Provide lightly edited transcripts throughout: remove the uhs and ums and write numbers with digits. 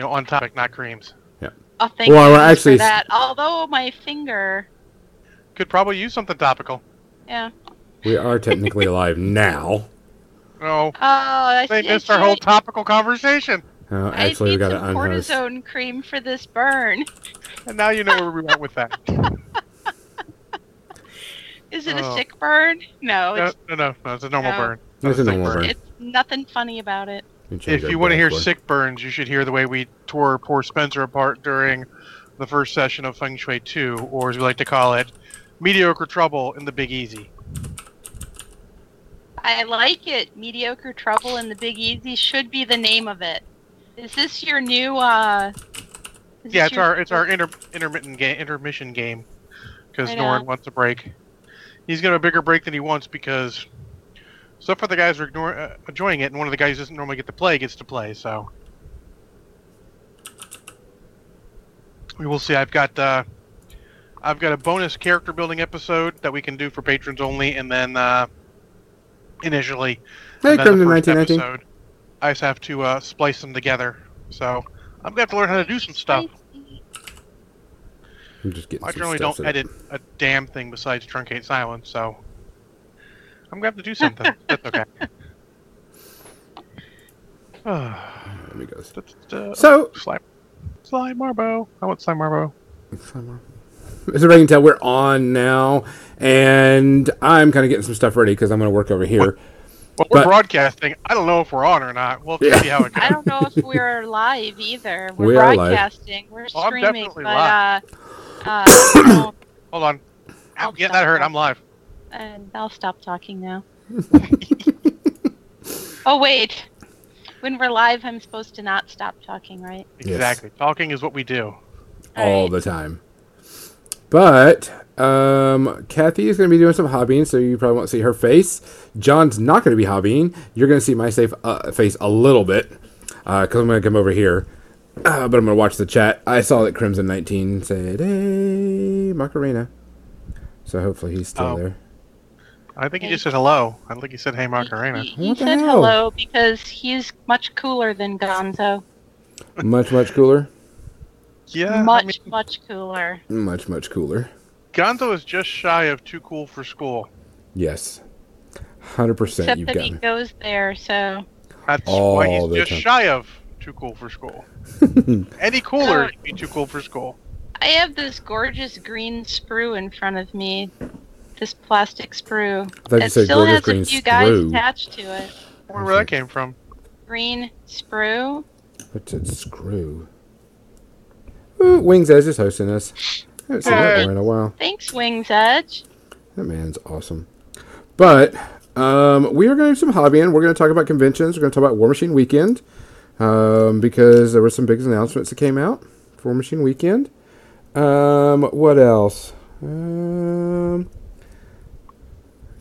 on topic, not creams. Yeah. Oh, thank you for that. Although my finger could probably use something topical. Yeah. We are technically alive now. Oh, they missed our whole topical conversation. Actually, we got to unhost. I need some cortisone cream for this burn. And now you know where we went with that. Is it a sick burn? No. No, it's a normal burn. It's a normal burn. It's nothing funny about it. If you want to hear sick burns, you should hear the way we tore poor Spencer apart during the first session of Feng Shui 2, or as we like to call it, Mediocre Trouble in the Big Easy. I like it. Mediocre Trouble in the Big Easy should be the name of it. Is this your new? Yeah, it's our intermission game because Norrin wants a break. He's got a bigger break than he wants because so far the guys are enjoying it, and one of the guys who doesn't normally get to play gets to play. So we will see. I've got a bonus character building episode that we can do for patrons only, and then. Initially, hey, Crimson19 episode, I just have to splice them together. So I'm gonna have to learn how to do some stuff. I'm just getting. I generally don't edit a damn thing besides truncate silence, so I'm gonna have to do something. That's okay. Let me go. So Slime Marbo. I want Slime Marbo. As everybody can tell, we're on now, and I'm kind of getting some stuff ready because I'm going to work over here. Well, we're broadcasting. I don't know if we're on or not. We'll see how it goes. I don't know if we're live either. We are broadcasting. We're streaming. I'm definitely live. Hold on. I'll get that hurt. I'm live. And I'll stop talking now. Oh, wait. When we're live, I'm supposed to not stop talking, right? Exactly. Yes. Talking is what we do. All the time. But Kathy is going to be doing some hobbying, so you probably won't see her face. John's not going to be hobbying. You're going to see my face a little bit because I'm going to come over here. But I'm going to watch the chat. I saw that Crimson19 said, hey, Macarena. So hopefully he's still there. I think he just said hello. I think he said, hey, Macarena. He said hello because he's much cooler than Gonzo. Much cooler? Yeah, much cooler. Gonzo is just shy of too cool for school. Yes, 100%. Except that he goes there, so that's why he's just shy of too cool for school. Any cooler would be too cool for school. I have this gorgeous green sprue in front of me. This plastic sprue that still has a few guys attached to it. I wonder where that came from. Green sprue. What's a screw? Ooh, Wings Edge is hosting us. I haven't seen that one in a while. Thanks, Wings Edge. That man's awesome. But we are going to do some hobbying. We're going to talk about conventions. We're going to talk about War Machine Weekend because there were some big announcements that came out for War Machine Weekend. What else?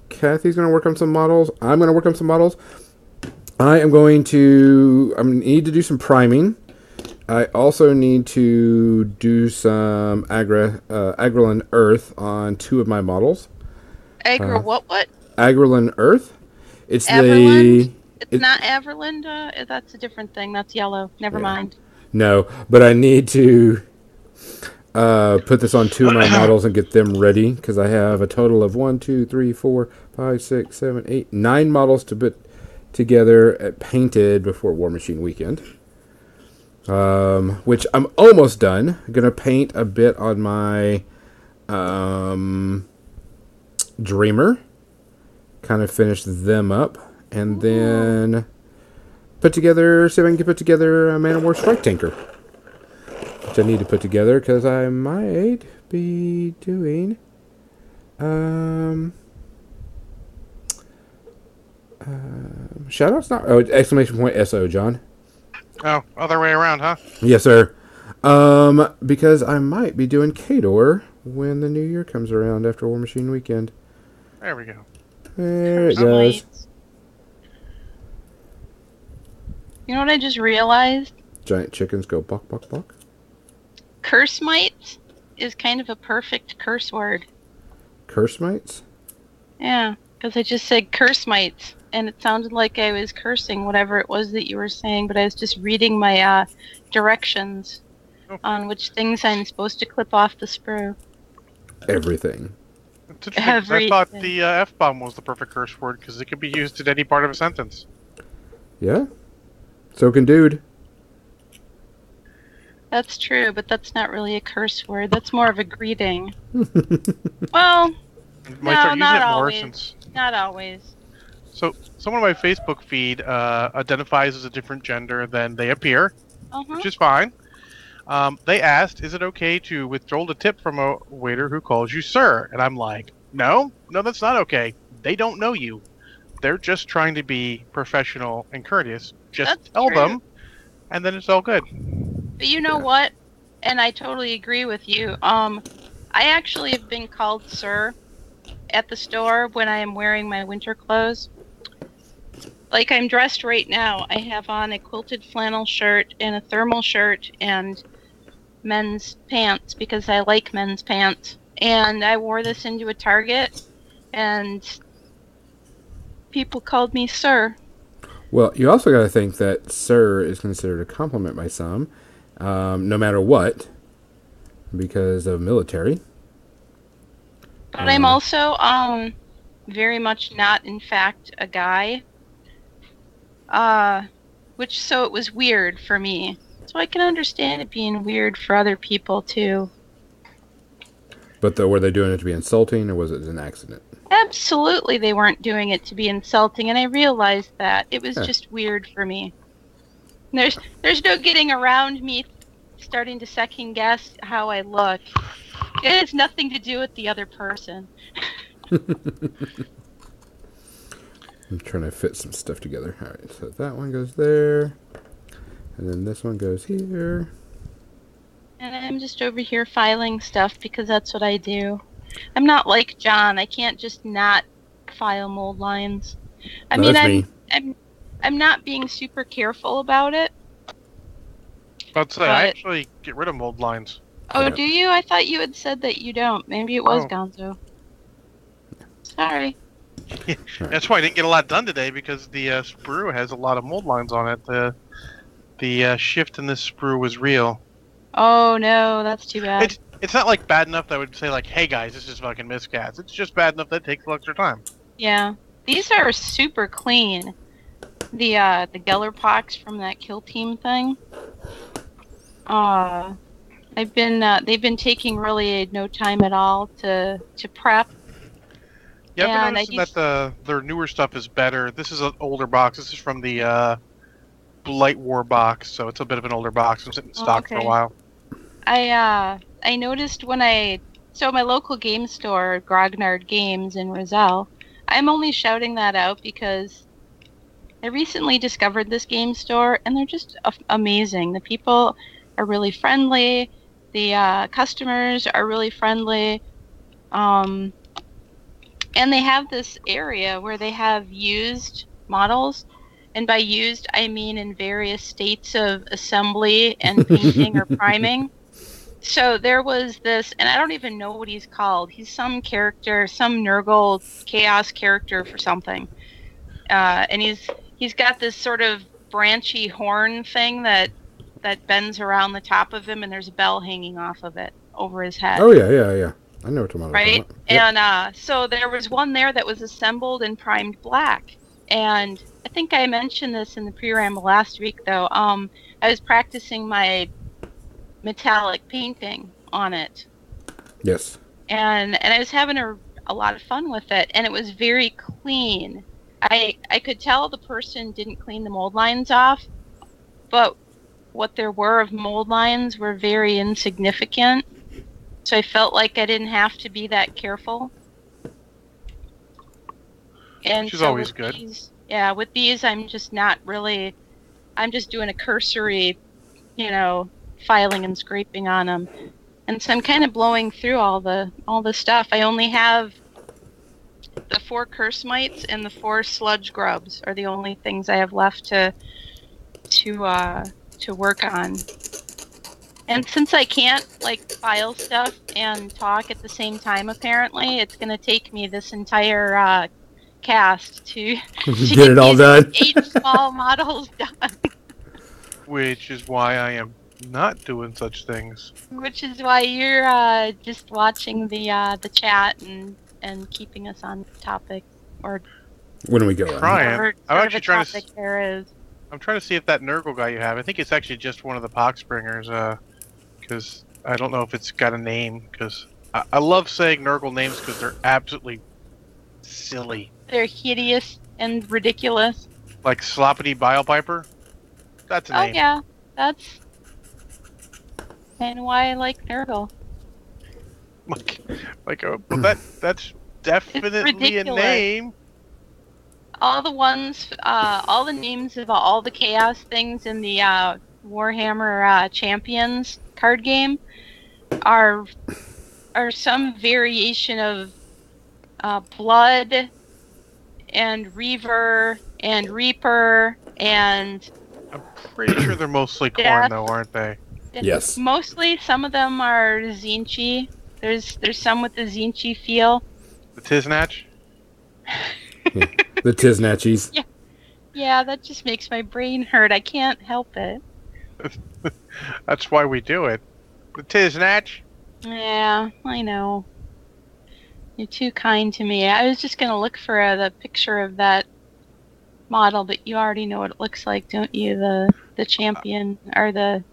Kathy's going to work on some models. I'm going to work on some models. I need to do some priming. I also need to do some Agri-Land Earth on two of my models. What? Agri-Land Earth. It's Everland? It's not Everland. That's a different thing. That's yellow. Never mind. No, but I need to put this on two of my models and get them ready because I have a total of 9 models to put together painted before War Machine Weekend. Which I'm almost done. I'm going to paint a bit on my Dreamer. Kind of finish them up. And then see if I can put together a Man of War Strike Tanker. Which I need to put together because I might be doing... shoutouts? Exclamation point SO, John. Oh, other way around, huh? Yes, sir. Because I might be doing Kador when the new year comes around after War Machine Weekend. There we go. There it goes. You know what I just realized? Giant chickens go bok, bok, bok. Curse mites is kind of a perfect curse word. Curse mites? Yeah, because I just said curse mites. and it sounded like I was cursing whatever it was that you were saying, but I was just reading my directions on which things I'm supposed to clip off the sprue. Everything. I thought the F-bomb was the perfect curse word, because it could be used in any part of a sentence. Yeah. So can dude. That's true, but that's not really a curse word. That's more of a greeting. Well, no, not always. Not always. So, someone on my Facebook feed identifies as a different gender than they appear, which is fine. They asked, is it okay to withhold a tip from a waiter who calls you sir? And I'm like, no, that's not okay. They don't know you. They're just trying to be professional and courteous. Just tell them, and then it's all good. But you know what? And I totally agree with you. I actually have been called sir at the store when I am wearing my winter clothes. Like I'm dressed right now, I have on a quilted flannel shirt and a thermal shirt and men's pants because I like men's pants. And I wore this into a Target and people called me sir. Well, you also got to think that sir is considered a compliment by some, no matter what, because of military. But I'm also very much not, in fact, a guy. So it was weird for me. So I can understand it being weird for other people, too. But were they doing it to be insulting, or was it an accident? Absolutely they weren't doing it to be insulting, and I realized that. It was just weird for me. There's no getting around me starting to second-guess how I look. It has nothing to do with the other person. I'm trying to fit some stuff together. All right, so that one goes there. And then this one goes here. And I'm just over here filing stuff because that's what I do. I'm not like John. I can't just not file mold lines. I'm not being super careful about it. I'd say I actually get rid of mold lines. Oh, do you? I thought you had said that you don't. Maybe it was Gonzo. Sorry. That's why I didn't get a lot done today, because the sprue has a lot of mold lines on it. The shift in this sprue was real. Oh no, that's too bad. It's not like bad enough that I would say like, hey guys, this is fucking miscast. It's just bad enough that it takes extra time. Yeah. These are super clean. The Gellerpox from that Kill Team thing. They've been taking really no time at all to prep. Yeah, I've been noticing that their newer stuff is better. This is an older box. This is from the Blight War box, so it's a bit of an older box. It's been in stock for a while. I noticed when my local game store, Grognard Games in Roselle, I'm only shouting that out because I recently discovered this game store, and they're just amazing. The people are really friendly. The customers are really friendly. And they have this area where they have used models. And by used, I mean in various states of assembly and painting or priming. So there was this, and I don't even know what he's called. He's some character, some Nurgle chaos character for something. And he's got this sort of branchy horn thing that bends around the top of him, and there's a bell hanging off of it over his head. Oh, yeah. I know what you're talking about. Right? Yep. And so there was one there that was assembled and primed black. And I think I mentioned this in the pre-ram last week, though. I was practicing my metallic painting on it. Yes. And I was having a lot of fun with it, and it was very clean. I could tell the person didn't clean the mold lines off, but what there were of mold lines were very insignificant. So I felt like I didn't have to be that careful. And which is always good. With these, I'm just not really... I'm just doing a cursory, filing and scraping on them. And so I'm kind of blowing through all the stuff. I only have the 4 curse mites and the 4 sludge grubs are the only things I have left to work on. And since I can't, file stuff and talk at the same time, apparently, it's going to take me this entire cast to get it all done. 8 small models done. Which is why I am not doing such things. Which is why you're just watching the chat and keeping us on topic. Or when we go trying. I'm actually trying to. I'm trying to see if that Nurgle guy you have. I think it's actually just one of the Poxbringers. Because I don't know if it's got a name. Because I love saying Nurgle names because they're absolutely silly. They're hideous and ridiculous. Like Sloppity Biopiper. That's a name. Oh yeah, that's. And why I like Nurgle. Like that's definitely a name. All the ones, all the names of all the chaos things in the Warhammer Champions card game are some variation of blood and reaver and reaper and. I'm pretty sure they're mostly corn though, aren't they? Yes. Mostly, some of them are Zinchi. There's some with the Zinchi feel. The Tiznatch? Yeah, the Tiznatchies. Yeah, that just makes my brain hurt. I can't help it. That's why we do it. The Tiznatch? Yeah, I know. You're too kind to me. I was just going to look for the picture of that model, but you already know what it looks like, don't you? The champion, or the...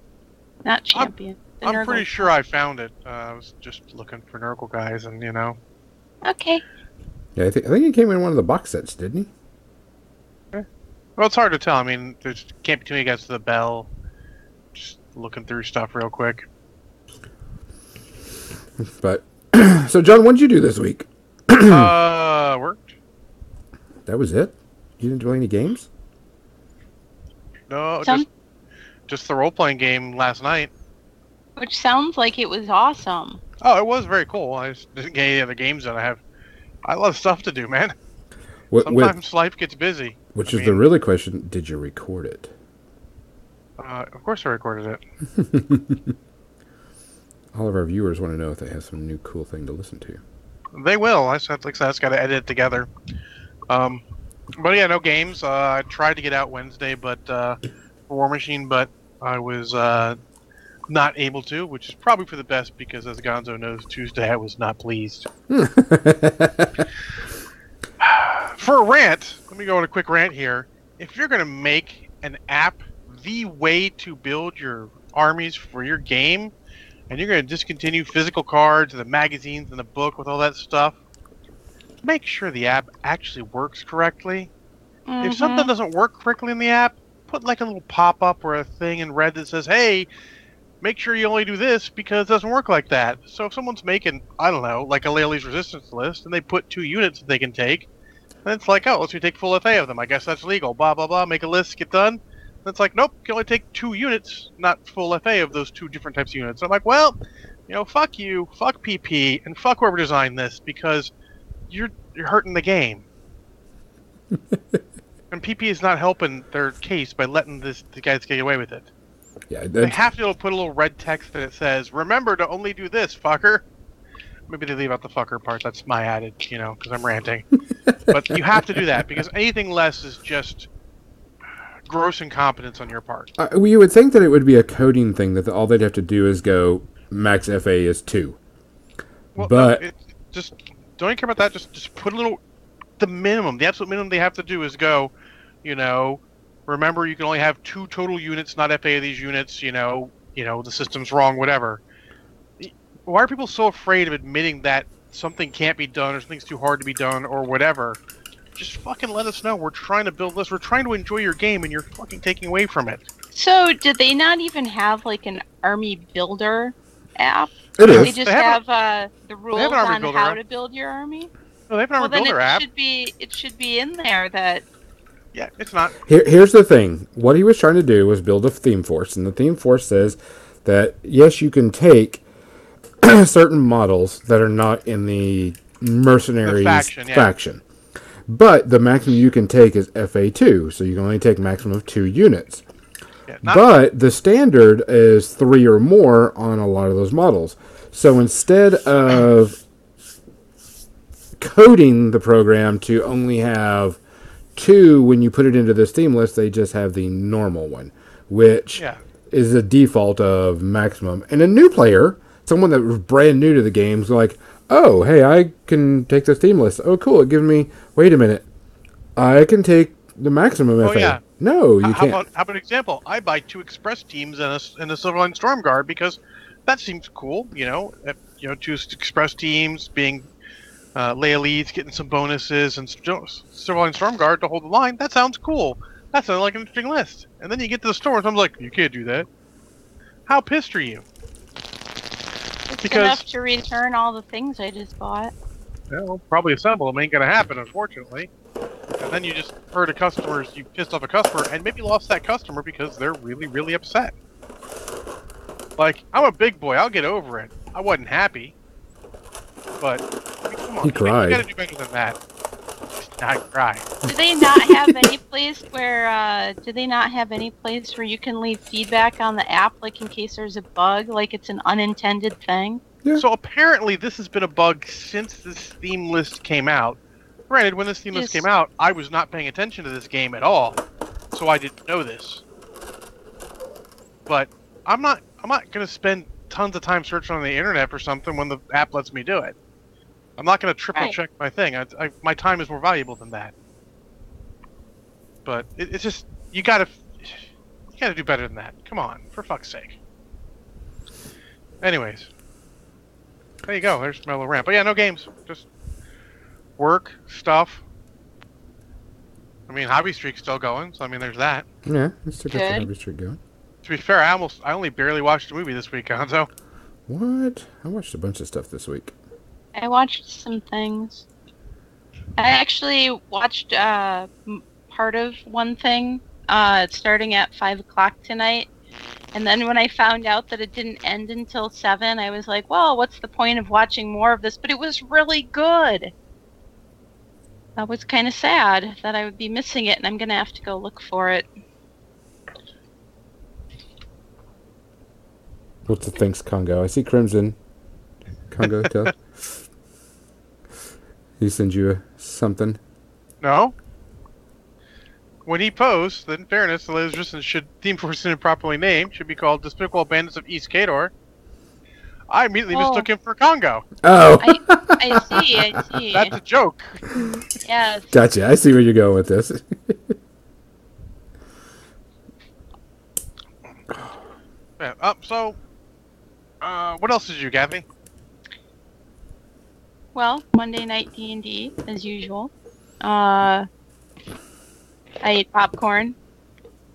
Not champion. I'm pretty sure I found it. I was just looking for Nurgle guys, and you know. Okay. Yeah, I think he came in one of the box sets, didn't he? Well, it's hard to tell. I mean, there's can't be too many guys to the bell. Just looking through stuff real quick. But so, John, what did you do this week? Worked. That was it. You didn't do any games. No. Just the role-playing game last night. Which sounds like it was awesome. Oh, it was very cool. I just didn't get any other games that I have. I love stuff to do, man. Sometimes life gets busy. Which is the really question, did you record it? Of course I recorded it. All of our viewers want to know if they have some new cool thing to listen to. They will. I just got to edit it together. But yeah, no games. I tried to get out Wednesday, but War Machine, but I was not able to, which is probably for the best because, as Gonzo knows, Tuesday I was not pleased. For a rant, let me go on a quick rant here. If you're going to make an app the way to build your armies for your game, and you're going to discontinue physical cards, the magazines, and the book with all that stuff, make sure the app actually works correctly. Mm-hmm. If something doesn't work correctly in the app, put like a little pop-up or a thing in red that says, hey, make sure you only do this because it doesn't work like that. So if someone's making, I don't know, like a Laylee's Resistance list, and they put 2 units that they can take, and it's like, oh, let's take full FA of them. I guess that's legal. Blah, blah, blah. Make a list. Get done. And it's like, nope, you can only take 2 units, not full FA of those 2 different types of units. So I'm like, well, you know, fuck you, fuck PP, and fuck whoever designed this because you're hurting the game. And PP is not helping their case by letting the guys get away with it. Yeah, they have to put a little red text that says, remember to only do this, fucker. Maybe they leave out the fucker part. That's my added, you know, because I'm ranting. But you have to do that, because anything less is just gross incompetence on your part. Well, you would think that it would be a coding thing, that all they'd have to do is go, max FA is 2. Well, but... just don't even care about that. Just put a little... The minimum, the absolute minimum they have to do is go, you know, remember you can only have 2 total units, not FA of these units, you know, the system's wrong, whatever. Why are people so afraid of admitting that something can't be done or something's too hard to be done or whatever? Just fucking let us know. We're trying to build this. We're trying to enjoy your game and you're fucking taking away from it. So did they not even have like an army builder app? They just have the rules on how to build your army? No, they have an army builder app. It should be in there that... Yeah, it's not. Here's the thing. What he was trying to do was build a theme force, and the theme force says that, yes, you can take certain models that are not in the mercenaries faction. But the maximum you can take is FA2, so you can only take a maximum of 2 units. Yeah, but the standard is 3 or more on a lot of those models. So instead of... coding the program to only have two. When you put it into this theme list, they just have the normal one, which is the default of maximum. And a new player, someone that was brand new to the game, is like, oh, hey, I can take this theme list. Oh, cool. It gives me, wait a minute, I can take the maximum FA. Yeah. No, you can't. How about an example? I buy two express teams and a Silverline Stormguard because that seems cool, you know. Two express teams being Laylee's, getting some bonuses, and Silverline Stormguard to hold the line. That sounds cool. That sounds like an interesting list. And then you get to the store and someone's like, you can't do that. How pissed are you? It's enough to return all the things I just bought. Well, probably assemble them. Ain't going to happen, unfortunately. And then you just hurt a customer, you pissed off a customer, and maybe lost that customer because they're really, really upset. Like, I'm a big boy, I'll get over it. I wasn't happy. But, I mean, come on, you gotta do better than that. Just not cry. Do they not have any place where, you can leave feedback on the app, like in case there's a bug, like it's an unintended thing? Yeah. So apparently this has been a bug since this theme list came out. Granted, when this theme list came out, I was not paying attention to this game at all, so I didn't know this. But I'm not going to spend tons of time searching on the internet for something when the app lets me do it. I'm not going to triple-check my thing. My time is more valuable than that. But it's just, you gotta do better than that. Come on, for fuck's sake. Anyways, there you go. There's my little rant. But yeah, no games. Just work, stuff. I mean, Hobby Streak's still going, so I mean, there's that. Yeah, it's still got the Hobby Streak going. To be fair, I only barely watched a movie this week, Gonzo. What? I watched a bunch of stuff this week. I watched some things. I actually watched part of one thing starting at 5 o'clock tonight. And then when I found out that it didn't end until 7, I was like, well, what's the point of watching more of this? But it was really good. I was kind of sad that I would be missing it, and I'm going to have to go look for it. What's the thanks, Congo? I see Crimson. Congo, tell. He sends you something. No. When he posts, in fairness, the Laylee's Resistance theme force is properly named, should be called Despicable Bandits of East Kador. I immediately mistook him for Congo. Oh. I see. That's a joke. Yes. Gotcha. I see where you're going with this. Yeah, so, what else did you, Gabby? Well, Monday night D&D, as usual. I ate popcorn.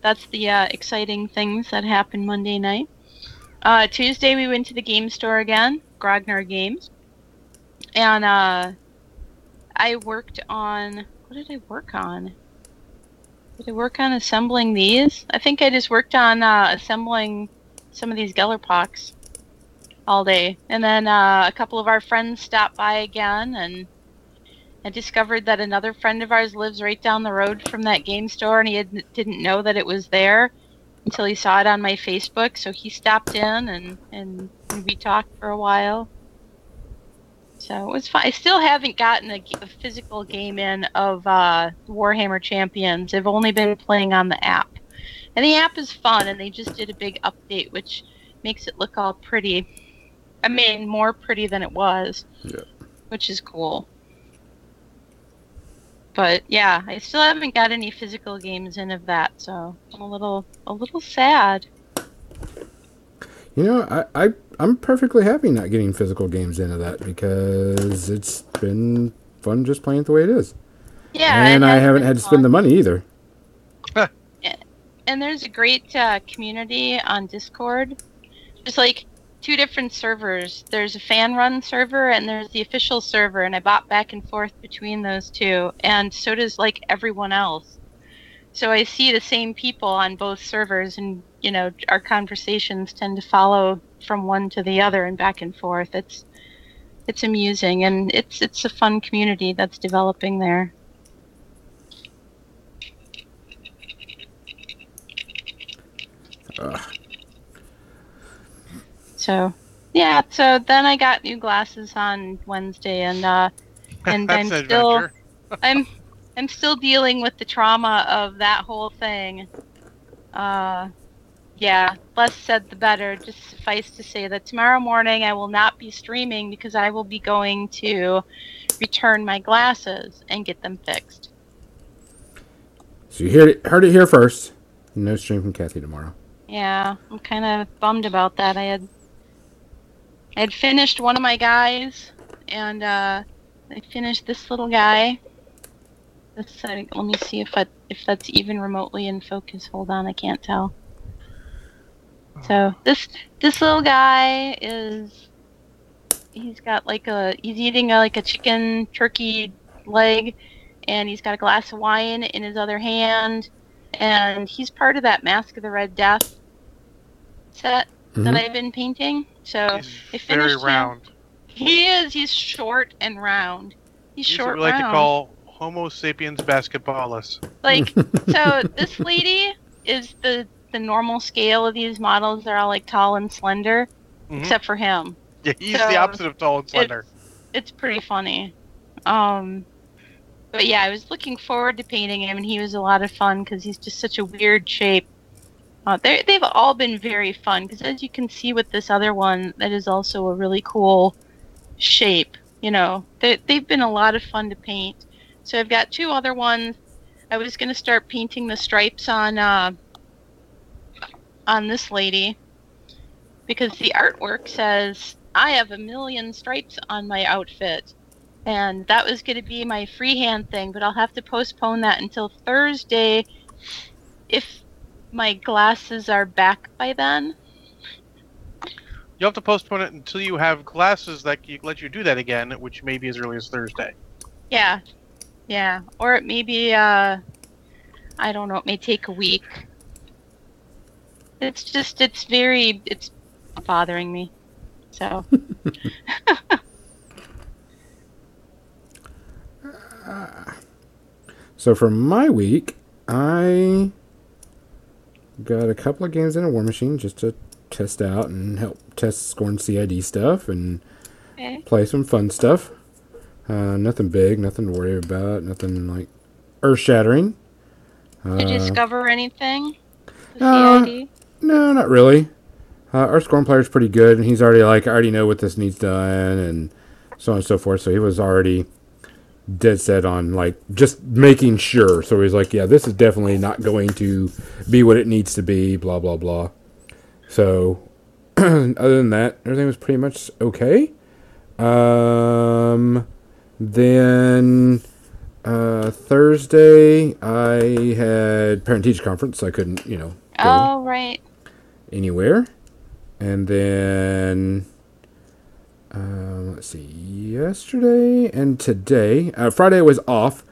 That's the exciting things that happened Monday night. Tuesday, we went to the game store again, Grognard Games. And I worked on... What did I work on? Did I work on assembling these? I think I just worked on assembling some of these Gellerpox all day. And then a couple of our friends stopped by again, and I discovered that another friend of ours lives right down the road from that game store, and he didn't know that it was there until he saw it on my Facebook, so he stopped in and we talked for a while. So it was fun. I still haven't gotten a physical game in of Warhammer Champions. I've only been playing on the app. And the app is fun, and they just did a big update, which makes it look all pretty. I mean, more pretty than it was, which is cool. But yeah, I still haven't got any physical games in of that, so I'm a little sad. You know, I'm perfectly happy not getting physical games into that because it's been fun just playing it the way it is. Yeah, and I haven't had to spend the money either. And there's a great community on Discord. There's like two different servers. There's a fan-run server and there's the official server, and I bop back and forth between those two, and so does like everyone else. So I see the same people on both servers, and you know, our conversations tend to follow from one to the other and back and forth. It's amusing, and it's a fun community that's developing there. So, yeah, so then I got new glasses on Wednesday, and and I'm still dealing with the trauma of that whole thing. Yeah, less said the better. Just suffice to say that tomorrow morning I will not be streaming because I will be going to return my glasses and get them fixed. So you heard it here first. No stream from Kathy tomorrow. Yeah, I'm kind of bummed about that. I had finished one of my guys, and I finished this little guy. Let me see if that's even remotely in focus. Hold on, I can't tell. So this little guy he's eating a chicken turkey leg, and he's got a glass of wine in his other hand, and he's part of that Mask of the Red Death set that I've been painting. So he's very round. He is. He's short and round. He's short. What we like to call Homo sapiens basketballus. So this lady is the normal scale of these models. They're all tall and slender, except for him. Yeah, he's the opposite of tall and slender. It's pretty funny. But yeah, I was looking forward to painting him, and he was a lot of fun because he's just such a weird shape. They've all been very fun because, as you can see with this other one, that is also a really cool shape. They've been a lot of fun to paint. So I've got two other ones. I was going to start painting the stripes on this lady because the artwork says I have a million stripes on my outfit, and that was going to be my freehand thing, but I'll have to postpone that until Thursday if my glasses are back by then. You'll have to postpone it until you have glasses that let you do that again, which may be as early as Thursday. Yeah, or it may be I don't know, it may take a week. It's bothering me. So So for my week, I got a couple of games in a War Machine just to test out and help test Scorn CID stuff and play some fun stuff. Nothing big, nothing to worry about, nothing earth-shattering. Did you discover anything? No, not really. Our Scorn player's pretty good, and he's already I already know what this needs done, and so on and so forth. So he was already dead set on just making sure. So he's yeah, this is definitely not going to be what it needs to be, blah blah blah. So other than that, everything was pretty much okay. Then Thursday I had parent-teacher conference, so I couldn't go anywhere. And then let's see, yesterday and today, Friday was off,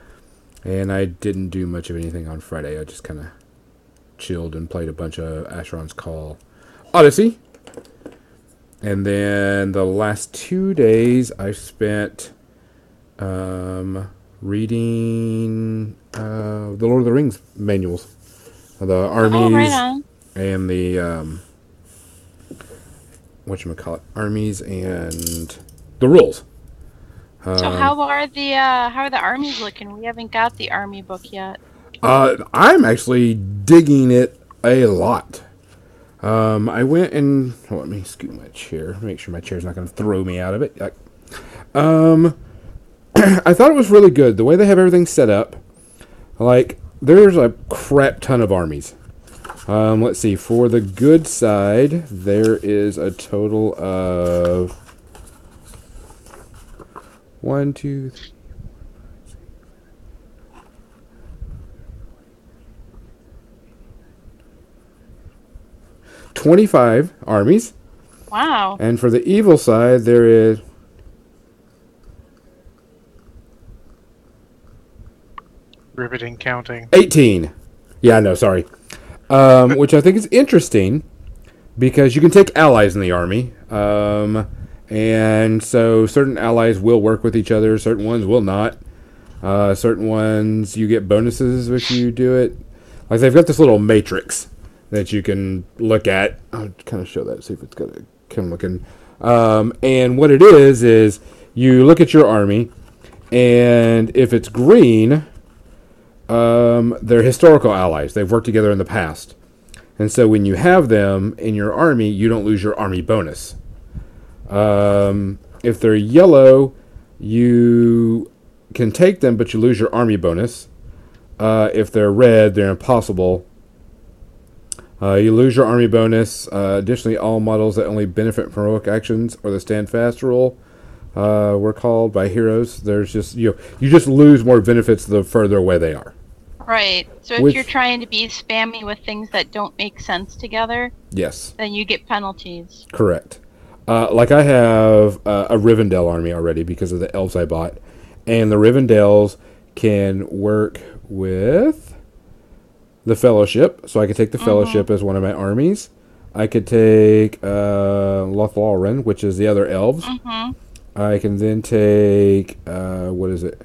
and I didn't do much of anything on Friday. I just kind of chilled and played a bunch of Asheron's Call Odyssey. And then the last 2 days I spent reading the Lord of the Rings manuals, the armies, and the armies and the rules. So how are the armies looking? We haven't got the army book yet. I'm actually digging it a lot. I went and let me scoot my chair. Make sure my chair's not going to throw me out of it. I thought it was really good the way they have everything set up. There's a crap ton of armies. Let's see. For the good side, there is a total of 1, 2, 3. Four, 25 armies. Wow. And for the evil side, there is 18. Yeah, no, sorry. Which I think is interesting because you can take allies in the army. And so certain allies will work with each other. Certain ones will not. Certain ones you get bonuses if you do it. They've got this little matrix that you can look at. I'll kind of show that, see if it's going to come looking. And what it is you look at your army, And if it's green, they're historical allies. They've worked together in the past. And so when you have them in your army, you don't lose your army bonus. If they're yellow, you can take them, but you lose your army bonus. If they're red, they're impossible. You lose your army bonus. Additionally, all models that only benefit from heroic actions or the stand fast rule were called by heroes. There's just, you just lose more benefits the further away they are. Right. So if you're trying to be spammy with things that don't make sense together, yes, then you get penalties. Correct. Like I have a Rivendell army already because of the elves I bought, and the Rivendells can work with the Fellowship. So I could take the Fellowship as one of my armies. I could take Lothlorien, which is the other elves. Mm-hmm. I can then take Númenor.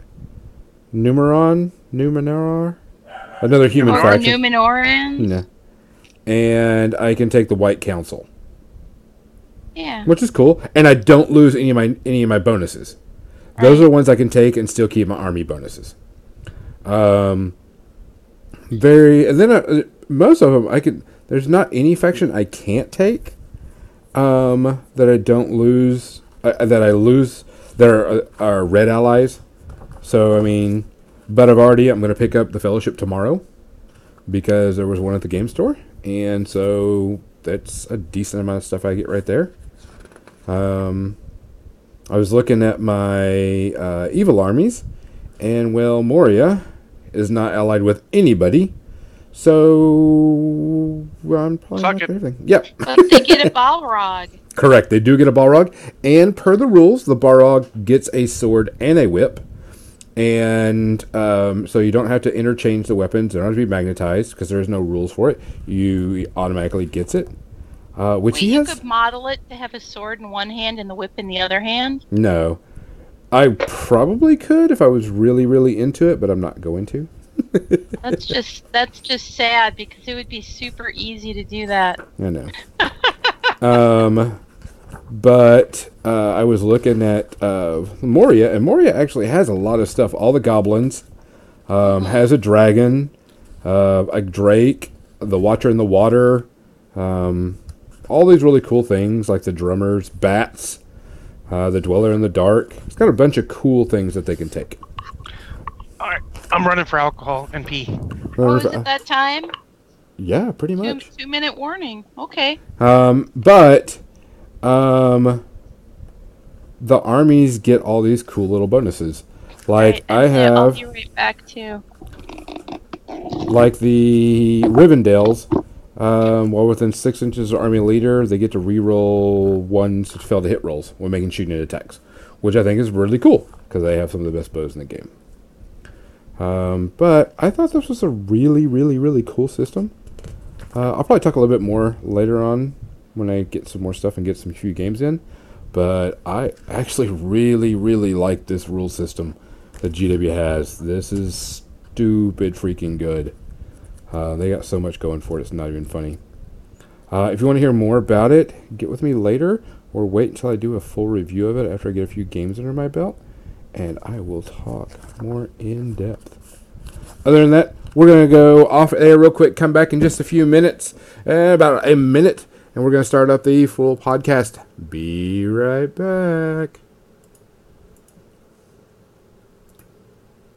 Another human faction. Númenorians. No. And I can take the White Council. Yeah. Which is cool. And I don't lose any of my bonuses. Right. Those are the ones I can take and still keep my army bonuses. And then most of them I can. There's not any faction I can't take. That I don't lose. That I lose. There are red allies. So I mean. But I'm going to pick up the Fellowship tomorrow because there was one at the game store. And so that's a decent amount of stuff I get right there. I was looking at my evil armies. And, Moria is not allied with anybody. So I'm probably not for everything. Yep. But they get a Balrog. Correct. They do get a Balrog. And per the rules, the Balrog gets a sword and a whip. And so you don't have to interchange the weapons. They don't have to be magnetized because there's no rules for it. You automatically gets it. Could model it to have a sword in one hand and the whip in the other hand? No. I probably could if I was really, really into it, but I'm not going to. That's just sad because it would be super easy to do that. I know. But I was looking at Moria, and Moria actually has a lot of stuff. All the goblins, has a dragon, a drake, the Watcher in the Water, all these really cool things like the drummers, bats, the Dweller in the Dark. It's got a bunch of cool things that they can take. All right, I'm running for alcohol and pee. Was it that time? Yeah, pretty much. 2-minute warning. Okay. The armies get all these cool little bonuses. Like right, I have, I'll be right back too. Like the Rivendells, within 6 inches of army leader, they get to reroll ones that fail to hit rolls when making shooting and attacks, which I think is really cool because they have some of the best bows in the game. But I thought this was a really, really, really cool system. I'll probably talk a little bit more later on when I get some more stuff and get some few games in. But I actually really, really like this rule system that GW has. This is stupid freaking good. They got so much going for it, it's not even funny. If you want to hear more about it, get with me later or wait until I do a full review of it after I get a few games under my belt. And I will talk more in depth. Other than that, we're going to go off air real quick, come back in just a few minutes, about a minute. And we're going to start up the full podcast. Be right back.